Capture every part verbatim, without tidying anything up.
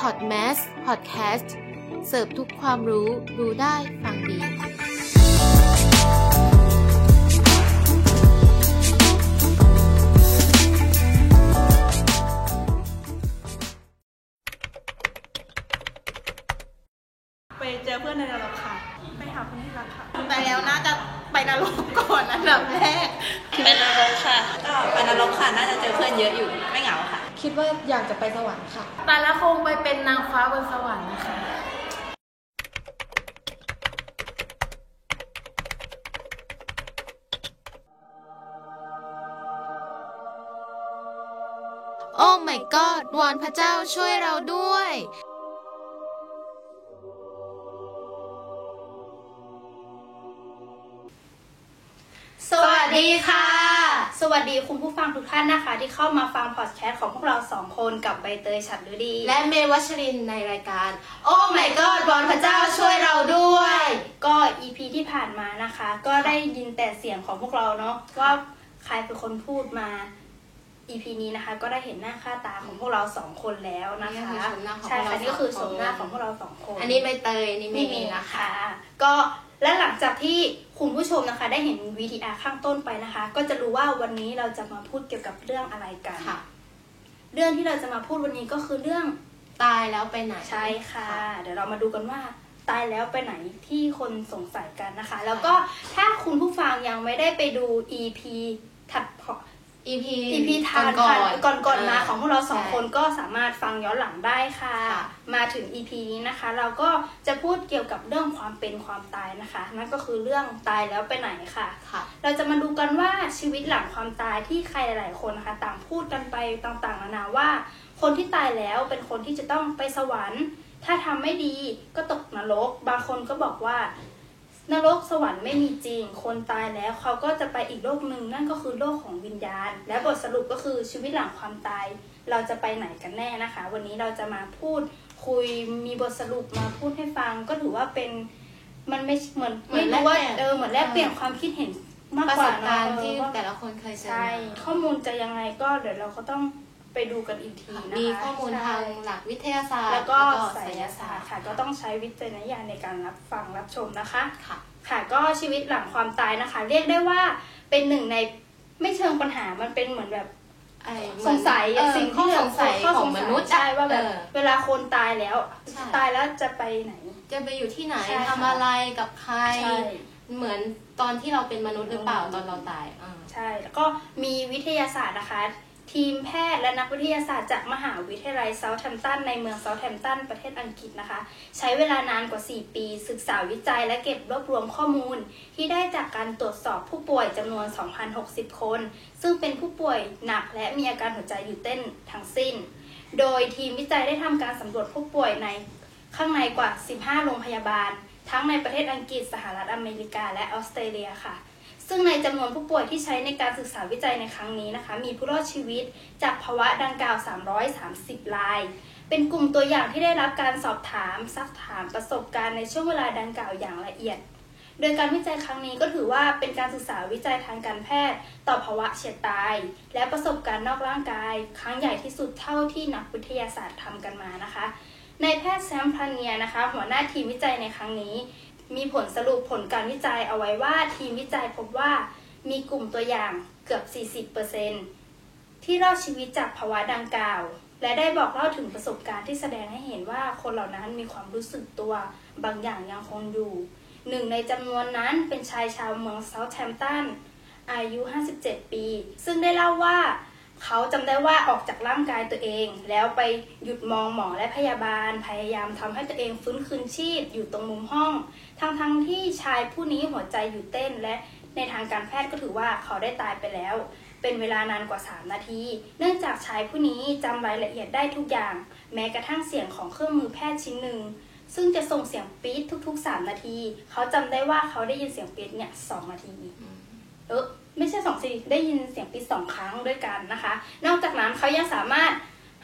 Podmass Podcast เสิร์ฟทุกความรู้รู้ได้ฟังดีไปเจอเพื่อนในนรกค่ะไปหาคนที่รักค่ะแต่แล้วน่าจะไปนรกก่อนอันดับแรกไปนรกค่ะก็ไปนรกค่ะน่าจะเจอเพื่อนเยอะอยู่ไม่เหงาค่ะคิดว่าอยากจะไปสวรรค์ค่ะแต่ละคงไปเป็นนางฟ้าบนสวรรค์นะคะโอ้ my god วอนพระเจ้าช่วยเราด้วยสวัสดีค่ะสวัสดีคุณผู้ฟังทุกท่านนะคะที่เข้ามาฟังพอดแคสต์ของพวกเราสองคนกับใบเตยฉัตรฤดีและเมย์วัชรินทร์ในรายการโอ้ my god วอนพระเจ้าช่วยเราด้วยก็ อี พี ที่ผ่านมานะคะก็ได้ยินแต่เสียงของพวกเราเนาะว่าใครเป็นคนพูดมา อี พี นี้นะคะก็ได้เห็นหน้าค่าตาของพวกเราสองคนแล้วนะคะใช่ค่ะนี่ก็คือโฉมหน้าของพวกเราสองคนอันนี้ใบเตยนี่เมย์นะคะก็และหลังจากที่คุณผู้ชมนะคะได้เห็น วี ที อาร์ ข้างต้นไปนะคะก็จะรู้ว่าวันนี้เราจะมาพูดเกี่ยวกับเรื่องอะไรกันเรื่องที่เราจะมาพูดวันนี้ก็คือเรื่องตายแล้วไปไหนใช่ค่ะเดี๋ยวเรามาดูกันว่าตายแล้วไปไหนที่คนสงสัยกันนะคะแล้วก็ถ้าคุณผู้ฟังยังไม่ได้ไปดู อี พี ถัด อี พี อี พี ถัดก่อนก่อนมาของพวกเราสองคนก็สามารถฟังย้อนหลังได้ค่ะมาถึง อี พี นี้นะคะเราก็จะพูดเกี่ยวกับเรื่องความเป็นความตายนะคะนั่นก็คือเรื่องตายแล้วไปไหนค่ะเราจะมาดูกันว่าชีวิตหลังความตายที่ใครหลายๆคนนะคะต่างพูดกันไปต่างๆนานาว่าคนที่ตายแล้วเป็นคนที่จะต้องไปสวรรค์ถ้าทำไม่ดีก็ตกนรกบางคนก็บอกว่านรกสวรรค์ไม่มีจริงคนตายแล้วเขาก็จะไปอีกโลกหนึ่งนั่นก็คือโลกของวิญญาณและบทสรุปก็คือชีวิตหลังความตายเราจะไปไหนกันแน่นะคะวันนี้เราจะมาพูดคุยมีบทสรุปมาพูดให้ฟังก็ถือว่าเป็นมันไม่เหมือนไม่รู้ว่าเออเหมือนแลกเปลี่ยนความคิดเห็นมากกว่าเนาะที่แต่ละคนเคยใช่ข้อมูลจะยังไงก็เดี๋ยวเราก็ต้องไปดูกันอีกทีนะคะมีข้อมูลทางหลักวิทยาศาสตร์แล้วก็ไสยศาสตร์ค่ะก็ต้องใช้วิจารณญาณในการรับฟังรับชมนะคะค่ะค่ะก็ชีวิตหลังความตายนะคะเรียกได้ว่าเป็นหนึ่งในไม่เชิงปัญหามันเป็นเหมือนแบบสงสัยสิ่งที่สงสัยของมนุษย์ใช่ว่าแบบเวลาคนตายแล้วตายแล้วจะไปไหนจะไปอยู่ที่ไหนทำอะไรกับใครเหมือนตอนที่เราเป็นมนุษย์หรือเปล่าตอนเราตายใช่แล้วก็มีวิทยาศาสตร์นะคะทีมแพทย์และนักวิทยาศาสตร์จากมหาวิทยาลัย Southampton ในเมือง Southampton ประเทศอังกฤษนะคะใช้เวลานานกว่าสี่ปีศึกษาวิจัยและเก็บรวบรวมข้อมูลที่ได้จากการตรวจสอบผู้ป่วยจำนวน สองพันหกสิบ คนซึ่งเป็นผู้ป่วยหนักและมีอาการหัวใจหยุดเต้นทั้งสิ้นโดยทีมวิจัยได้ทำการสำรวจผู้ป่วยในข้างในกว่าสิบห้าโรงพยาบาลทั้งในประเทศอังกฤษสหรัฐอเมริกาและออสเตรเลียค่ะซึ่งในจำนวนผู้ป่วยที่ใช้ในการศึกษาวิจัยในครั้งนี้นะคะมีผู้รอดชีวิตจากภาวะดังกล่าวสามร้อยสามสิบรายเป็นกลุ่มตัวอย่างที่ได้รับการสอบถามซักถามประสบการณ์ในช่วงเวลาดังกล่าวอย่างละเอียดโดยการวิจัยครั้งนี้ก็ถือว่าเป็นการศึกษาวิจัยทางการแพทย์ต่อภาวะเฉียดตายและประสบการณ์นอกร่างกายครั้งใหญ่ที่สุดเท่าที่นักวิทยาศาสตร์ทำกันมานะคะนายแพทย์แซมพลาเนียนะคะหัวหน้าทีมวิจัยในครั้งนี้มีผลสรุปผลการวิจัยเอาไว้ว่าทีมวิจัยพบว่ามีกลุ่มตัวอย่างเกือบ สี่สิบเปอร์เซ็นต์ ที่รอดชีวิตจากภาวะดังกล่าวและได้บอกเล่าถึงประสบการณ์ที่แสดงให้เห็นว่าคนเหล่านั้นมีความรู้สึกตัวบางอย่างยังคงอยู่หนึ่งในจำนวนนั้นเป็นชายชาวเมืองเซาท์แฮมป์ตันอายุห้าสิบเจ็ดปีซึ่งได้เล่าว่าเขาจำได้ว่าออกจากร่างกายตัวเองแล้วไปหยุดมองหมอและพยาบาลพยายามทำให้ตัวเองฟื้นคืนชีพอยู่ตรงมุมห้องทั้งๆ ท, ที่ชายผู้นี้หัวใจหยุดเต้นและในทางการแพทย์ก็ถือว่าเขาได้ตายไปแล้วเป็นเวลานานกว่าสามนาทีเนื่องจากชายผู้นี้จำรายละเอียดได้ทุกอย่างแม้กระทั่งเสียงของเครื่องมือแพทย์ชิ้นหนึ่งซึ่งจะส่งเสียงปี๊ดทุกๆสามนาทีเขาจำได้ว่าเขาได้ยินเสียงปี๊ดเนี่ยสองนาทีเออไม่ใช่สองสี่ได้ยินเสียงปี๊ดสองครั้งด้วยกันนะคะนอกจากนั้นเขายังสามารถ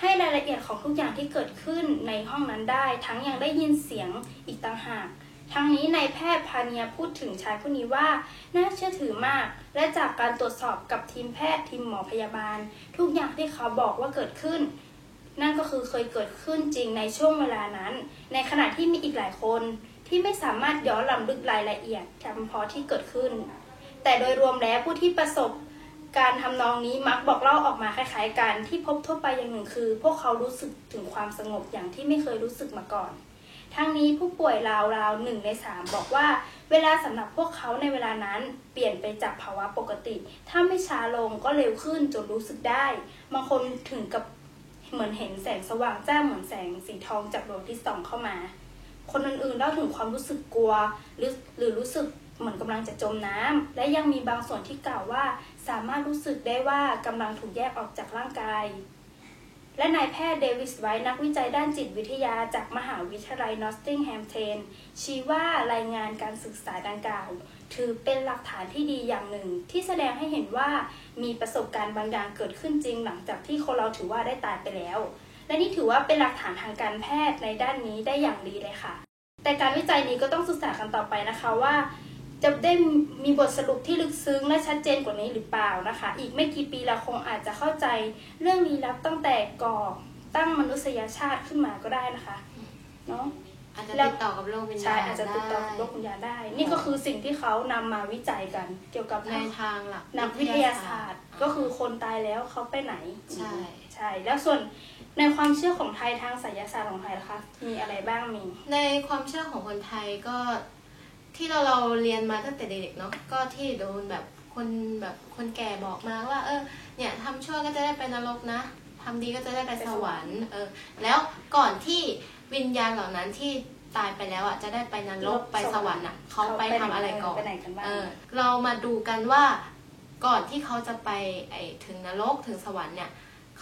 ให้รายละเอียดของทุกอย่างที่เกิดขึ้นในห้องนั้นได้ทั้งยังได้ยินเสียงอีกต่างหากทั้งนี้นายแพทย์พาเนียพูดถึงชายผู้นี้ว่าน่าเชื่อถือมากและจากการตรวจสอบกับทีมแพทย์ทีมหมอพยาบาลทุกอย่างที่เขาบอกว่าเกิดขึ้น นั่นก็คือเคยเกิดขึ้นจริงในช่วงเวลานั้นในขณะที่มีอีกหลายคนที่ไม่สามารถย้อนรำลึกรายละเอียดจำเพาะที่เกิดขึ้นแต่โดยรวมแล้วผู้ที่ประสบการทำนองนี้มักบอกเล่าออกมาคล้ายๆกันที่พบทั่วไปอย่างหนึ่งคือพวกเขารู้สึกถึงความสงบอย่างที่ไม่เคยรู้สึกมาก่อนทั้งนี้ผู้ป่วยราวๆหนึ่งในสามบอกว่าเวลาสำหรับพวกเขาในเวลานั้นเปลี่ยนไปจากภาวะปกติถ้าไม่ช้าลงก็เร็วขึ้นจนรู้สึกได้บางคนถึงกับเหมือนเห็นแสงสว่างจ้าเหมือนแสงสีทองจากดวงที่ส่องเข้ามาคนอื่นๆเล่าถึงความรู้สึกกลัวหรือหรือรู้สึกเหมือนกำลังจะจมน้ำและยังมีบางส่วนที่กล่าวว่าสามารถรู้สึกได้ว่ากำลังถูกแยกออกจากร่างกายและนายแพทย์เดวิสไวท์นักวิจัยด้านจิตวิทยาจากมหาวิทยาลัยนอตติงแฮมเทนชี้ว่ารายงานการศึกษาดังกล่าวถือเป็นหลักฐานที่ดีอย่างหนึ่งที่แสดงให้เห็นว่ามีประสบการณ์บางอย่างเกิดขึ้นจริงหลังจากที่คนเราถือว่าได้ตายไปแล้วและนี่ถือว่าเป็นหลักฐานทางการแพทย์ในด้านนี้ได้อย่างดีเลยค่ะแต่การวิจัยนี้ก็ต้องศึกษากันต่อไปนะคะว่าจะได้มีบทสรุปที่ลึกซึ้งและชัดเจนกว่านี้หรือเปล่านะคะอีกไม่กี่ปีเราคงอาจจะเข้าใจเรื่องลี้ลับตั้งแต่ก่อตั้งมนุษยชาติขึ้นมาก็ได้นะคะเนาะอาจจะติดต่อกับโลกวิญญาณได้ใช่อาจจะติดต่อกับโลกวิญญาณได้นี่ก็คือสิ่งที่เขานำมาวิจัยกันเกี่ยวกับในทางหลักนักวิทยาศาสตร์ก็คือคนตายแล้วเขาไปไหนใช่ใช่แล้วส่วนในความเชื่อของไทยทางไสยศาสตร์ของไทยนะคะมีอะไรบ้างมีในความเชื่อของคนไทยก็ที่เราเราเรียนมาตั้งแต่เด็กๆเนาะก็ที่โดนแบบคนแบบคนแก่บอกมาว่าเออเนี่ยทำชั่วก็จะได้ไปนรกนะทำดีก็จะได้ไปสวรรค์เออแล้วก่อนที่วิญญาณเหล่านั้นที่ตายไปแล้วอ่ะจะได้ไปนรกไปสวรรค์อ่ะเขาไปทำอะไรก่อนเออเรามาดูกันว่าก่อนที่เขาจะไปไอถึงนรกถึงสวรรค์เนี่ย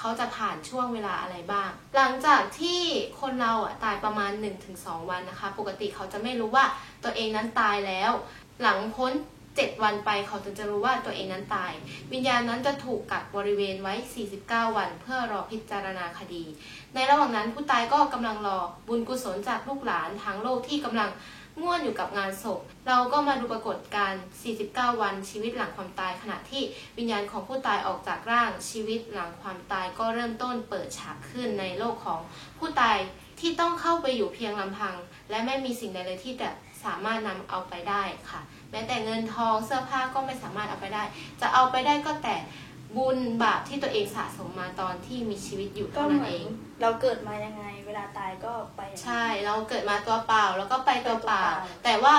เขาจะผ่านช่วงเวลาอะไรบ้างหลังจากที่คนเราอ่ะตายประมาณ หนึ่งถึงสอง วันนะคะปกติเขาจะไม่รู้ว่าตัวเองนั้นตายแล้วหลังพ้นเจ็ดวันไปเขาถึงจะรู้ว่าตัวเองนั้นตายวิญญาณนั้นจะถูกกักบริเวณไว้สี่สิบเก้าวันเพื่อรอพิจารณาคดีในระหว่างนั้นผู้ตายก็กำลังรอบุญกุศลจากลูกหลานทั้งโลกที่กำลังง่วนอยู่กับงานศพเราก็มาดูปรากฏการณ์สี่สิบเก้าวันชีวิตหลังความตายขณะที่วิญญาณของผู้ตายออกจากร่างชีวิตหลังความตายก็เริ่มต้นเปิดฉากขึ้นในโลกของผู้ตายที่ต้องเข้าไปอยู่เพียงลำพังและไม่มีสิ่งใดเลยที่จะสามารถนำเอาไปได้ค่ะแม้แต่เงินทองเสื้อผ้าก็ไม่สามารถเอาไปได้จะเอาไปได้ก็แต่บุญบาปที่ตัวเองสะสมมาตอนที่มีชีวิตอยู่เท่านั้นเองเราเกิดมายังไงเวลาตายก็ไปใช่เราเกิดมาตัวเปล่าแล้วก็ไปตัวเปล่าแต่ว่า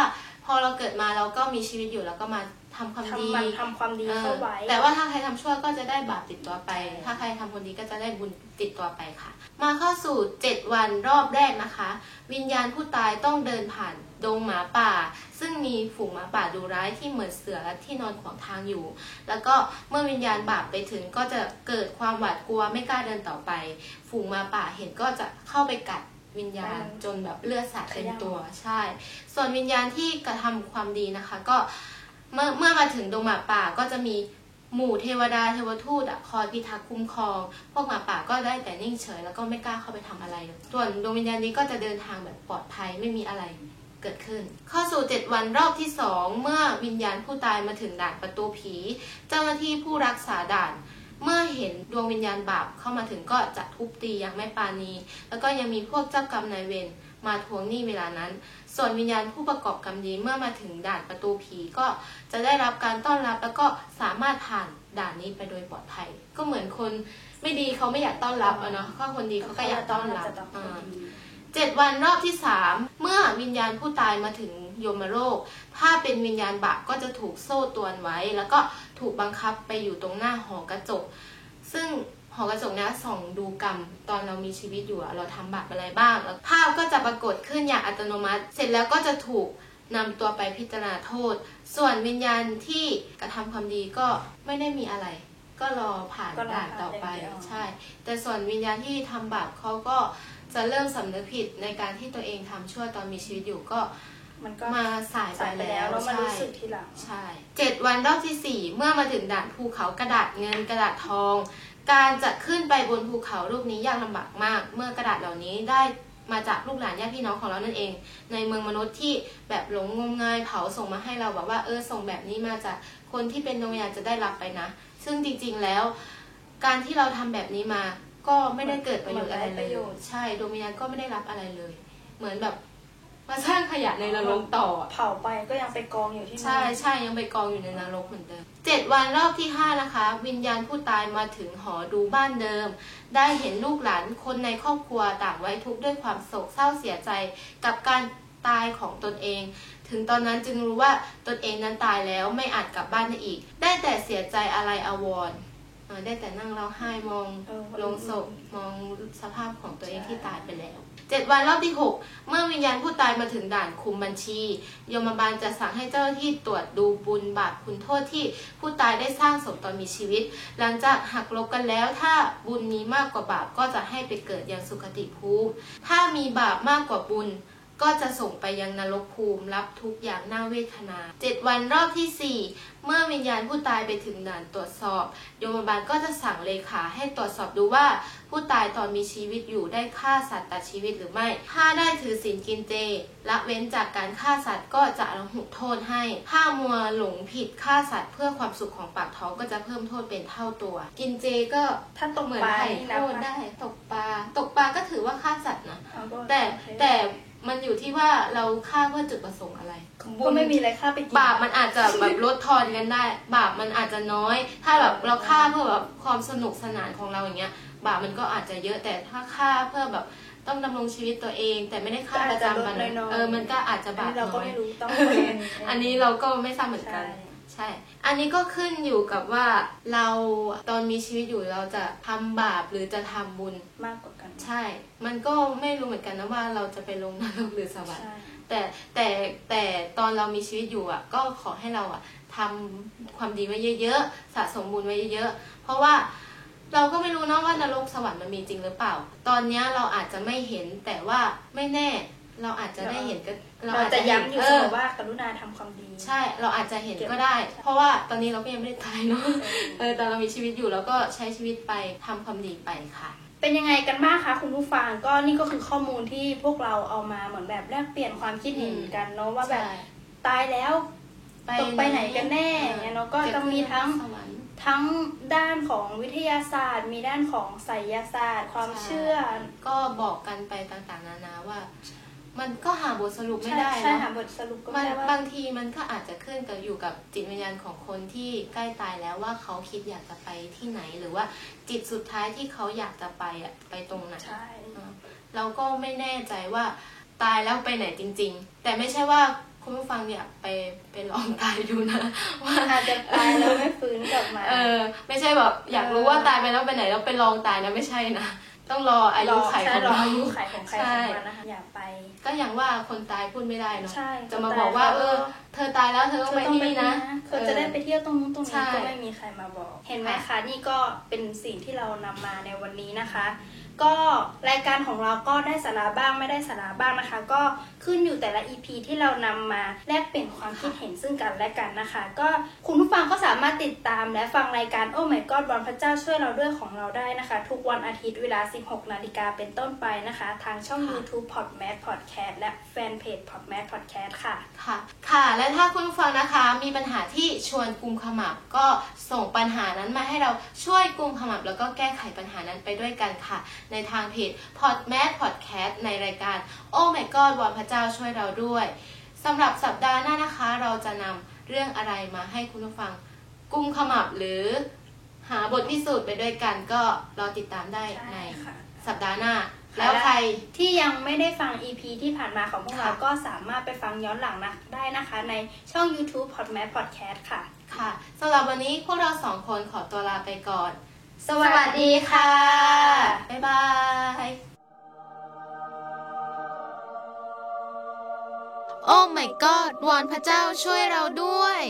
พอเราเกิดมาเราก็มีชีวิตอยู่แล้วก็มาทำความดีทำความดีเข้าไว้แต่ว่าถ้าใครทำชั่วก็จะได้บาปติดตัวไปถ้าใครทำคนดีก็จะได้บุญติดตัวไปค่ะมาเข้าสู่เจ็ดวันรอบแรกนะคะวิญญาณผู้ตายต้องเดินผ่านดงหมาป่าซึ่งมีฝูงหมาป่าดุร้ายที่เหมือนเสือและที่นอนขวางทางอยู่แล้วก็เมื่อวิญญาณบาปไปถึงก็จะเกิดความหวาดกลัวไม่กล้าเดินต่อไปฝูงหมาป่าเห็นก็จะเข้าไปกัดวิญญาณจนแบบเลือดสาดเต็มตัวใช่ส่วนวิญญาณที่กระทำความดีนะคะก็เมื่อเมื่อมาถึงดงหมาป่าก็จะมีหมู่เทวดาเทวทูตอ่ะคอยพิทักษ์คุ้มครองพวกหมาป่าก็ได้แต่นิ่งเฉยแล้วก็ไม่กล้าเข้าไปทำอะไรส่วนดวงวิญญาณนี้ก็จะเดินทางแบบปลอดภัยไม่มีอะไรเกิดขึ้นเข้าสู่เจ็ดวันรอบที่สองเมื่อวิญญาณผู้ตายมาถึงด่านประตูผีเจ้าหน้าที่ผู้รักษาด่านเมื่อเห็นดวงวิญญาณบาปเข้ามาถึงก็จะทุบตีอย่างไม่ปราณีแล้วก็ยังมีพวกเจ้ากรรมนายเวรมาทวงหนี้เวลานั้นส่วนวิญญาณผู้ประกอบกรรมดีเมื่อมาถึงด่านประตูผีก็จะได้รับการต้อนรับแล้วก็สามารถผ่านด่านนี้ไปโดยปลอดภัยก็เหมือนคนไม่ดีเขาไม่อยากต้อนรับอ่ะเนาะข้อคนดีเขาก็อยากต้อนรับเจ็ดวันรอบที่สามเมื่อวิญญาณผู้ตายมาถึงยมโลกถ้าเป็นวิญญาณบาปก็จะถูกโซ่ตรวนไว้แล้วก็ถูกบังคับไปอยู่ตรงหน้าหอกระจกซึ่งหอกระจกนี้ส่องดูกรรมตอนเรามีชีวิตอยู่เราทำบาปอะไรบ้างแล้วภาพก็จะปรากฏขึ้นอย่างอัตโนมัติเสร็จแล้วก็จะถูกนำตัวไปพิจารณาโทษส่วนวิญญาณที่กระทำความดีก็ไม่ได้มีอะไรก็รอผ่านด่านต่อไปใช่แต่ส่วนวิญญาณที่ทำบาปเขาก็จะเริ่มสำนึกผิดในการที่ตัวเองทำชั่วตอนมีชีวิตอยู่ก็มันก็มาสายไปแล้วใช่ใช่เจ็ดวันรอบที่สี่เมื่อมาถึงด่านภูเขากระดาษเงินกระดาษทองการจะขึ้นไปบนภูเขารูปนี้ยากลำบากมากเมื่อกระดาษเหล่านี้ได้มาจากลูกหลานญาติพี่น้องของเรานั่นเองในเมืองมนุษย์ที่แบบหลงงมงายเผาส่งมาให้เราบอกว่าเออส่งแบบนี้มาจากคนที่เป็นดวงวิญญาณจะได้รับไปนะซึ่งจริงๆแล้วการที่เราทำแบบนี้มา ก็ไม่ได้เกิดประโยชน์อะไรเลยใช่ดวงวิญญาณก็ไม่ได้รับอะไรเลยเหมือนแบบมาสร้างขยะในนรกต่อเผาไปก็ยังไปกองอยู่ที่นั่นใช่ใช่ยังไปกองอยู่ในนรกเหมือนเดิมเจ็ดวันรอบที่ห้านะคะวิญญาณผู้ตายมาถึงหอดูบ้านเดิมได้เห็นลูกหลานคนในครอบครัวต่างไว้ทุกข์ด้วยความโศกเศร้าเสียใจกับการตายของตนเองถึงตอนนั้นจึงรู้ว่าตนเองนั้นตายแล้วไม่อาจกลับบ้านได้อีกได้แต่เสียใจอะไรอาวรณ์ได้แต่นั่งร้องไห้มองลงศพมองสภาพของตัวเองที่ตายไปแล้วเจ็ดวันรอบที่หกเมื่อวิญญาณผู้ตายมาถึงด่านคุมบัญชียมบาลจะสั่งให้เจ้าหน้าที่ตรวจดูบุญบาปคุณโทษที่ผู้ตายได้สร้างสมตอนมีชีวิตหลังจากหักลบกันแล้วถ้าบุญมีมากกว่าบาปก็จะให้ไปเกิดยังสุคติภูมิถ้ามีบาปมากกว่าบุญก็จะส่งไปยังนรกภูมิรับทุกอย่างน่าเวทนาเจ็ดวันรอบที่สี่เมื่อวิญญาณผู้ตายไปถึงด่านตรวจสอบยมบาลก็จะสั่งเลขาให้ตรวจสอบดูว่าผู้ตายตอนมีชีวิตอยู่ได้ฆ่าสัตว์ตัดชีวิตหรือไม่ถ้าได้ถือศีลกินเจละเว้นจากการฆ่าสัตว์ก็จะลงหุบโทษให้ถ้ามัวหลงผิดฆ่าสัตว์เพื่อความสุขของปากท้องก็จะเพิ่มโทษเป็นเท่าตัวกินเจก็ถ้าตกเหมือนไข่โทษได้ตกปลาตกปลาก็ถือว่าฆ่าสัตว์นะแต่แต่มันอยู่ที่ว่าเราฆ่าเพื่อจุดประสงค์อะไรก็ไม่มีอะไรฆ่าไปบาปมันอาจจะแบบลดทอนกันได้บาปมันอาจจะน้อยถ้าแบบเราฆ่าเพื่อแบบความสนุกสนานของเราอย่างเงี้ยบาปมันก็อาจจะเยอะแต่ถ้าฆ่าเพื่อแบบต้องดำรงชีวิตตัวเองแต่ไม่ได้ฆ่าประจำวันเออมันก็อาจจะบาปน้อยอันนี้เราก็ไม่ทราบเหมือนกันใช่อันนี้ก็ขึ้นอยู่กับว่าเราตอนมีชีวิตอยู่เราจะทำบาปหรือจะทำบุญมากกว่ากันใช่มันก็ไม่รู้เหมือนกันนะว่าเราจะไปลงนรกหรือสวรรค์แต่แต่แต่ตอนเรามีชีวิตอยู่อ่ะก็ขอให้เราอ่ะทำความดีไว้เยอะๆสะสมบุญไว้เยอะๆเพราะว่าเราก็ไม่รู้นะว่านรกสวรรค์มันมีจริงหรือเปล่าตอนนี้เราอาจจะไม่เห็นแต่ว่าไม่แน่เราอาจจะได้เห็นก็เราอาจจะย้ำอยู่เสมอว่ากรุณาทำความดีใช่เราอาจจะเห็นก็ได้เพราะว่าตอนนี้เราก็ยังไม่ได้ตายเนาะเออตอนเรามีชีวิตอยู่เราก็ใช้ชีวิตไปทำความดีไปค่ะเป็นยังไงกันบ้างคะคุณผู้ฟังก็นี่ก็คือข้อมูลที่พวกเราเอามาเหมือนแบบแลกเปลี่ยนความคิดเห็นกันเนาะว่าแบบตายแล้วตกไปไหนกันแน่เนาะก็จะมีทั้งทั้งด้านของวิทยาศาสตร์มีด้านของไสยศาสตร์ความเชื่อก็บอกกันไปต่างๆนานาว่ามันก็หาบทสรุปไม่ได้ใช่หาบทสรุปก็ไม่ได้บางทีมันก็อาจจะขึ้นกับอยู่กับจิตวิญญาณของคนที่ใกล้ตายแล้วว่าเขาคิดอยากจะไปที่ไหนหรือว่าจิตสุดท้ายที่เขาอยากจะไปอ่ะไปตรงไหนใช่เราก็ไม่แน่ใจว่าตายแล้วไปไหนจริงๆแต่ไม่ใช่ว่าคุณผู้ฟังเนี่ยไปไปลองตายดูนะว่าอาจจะตายแล้วไม่ฟื้นกลับมาเออไม่ใช่แบบอยากรู้ว่าตายไปแล้วไปไหนแล้วไปลองตายนะไม่ใช่นะต้องรออายุไขของเราอายุไขของใครของมันนะคะอย่าไปก็อย่างว่าคนตายพูดไม่ได้เนาะจะมาบอกว่าเออเธอตายแล้วเธอต้องไปที่นี่นะเธอจะได้ไปเที่ยวตรงนู้นตรงนี้ก็ไม่มีใครมาบอกเห็นไหมคะนี่ก็เป็นสิ่งที่เรานำมาในวันนี้นะคะก็รายการของเราก็ได้สาระบ้างไม่ได้สาระบ้างนะคะก็ขึ้นอยู่แต่ละ อี พี ที่เรานำมาแลกเปลี่ยนความคิดเห็นซึ่งกันและกันนะคะก็คุณผู้ฟังก็สามารถติดตามและฟังรายการ Oh My God วันพระเจ้าช่วยเราด้วยของเราได้นะคะทุกวันอาทิตย์เวลา สิบหกนาฬิกา นเป็นต้นไปนะคะทางช่อง YouTube Podmass Podcast และแฟนเพจ Podmass Podcast ค่ะค่ะค่ะและถ้าคุณผู้ฟังนะคะมีปัญหาที่ชวนกุมขมับก็ส่งปัญหานั้นมาให้เราช่วยกุมขมับแล้วก็แก้ไขปัญหานั้นไปด้วยกันค่ะในทางเพจ Podmass Podcast ในรายการ Oh My God วันพระเจ้าช่วยเราด้วยสำหรับสัปดาห์หน้านะคะเราจะนำเรื่องอะไรมาให้คุณผู้ฟังกุมขมับหรือหาบทพิสูจน์ไปด้วยกันก็รอติดตามได้ในสัปดาห์หน้าแล้วใครที่ยังไม่ได้ฟัง อี พี ที่ผ่านมาของพวกเราก็สามารถไปฟังย้อนหลังนะได้นะคะในช่อง YouTube Podmass Podcast ค่ะค่ะสำหรับวันนี้พวกเราสองคนขอตัวลาไปก่อนสวัสดีค่ะบ๊ายบายโอ้ my god วอนพระเจ้าช่วยเราด้วย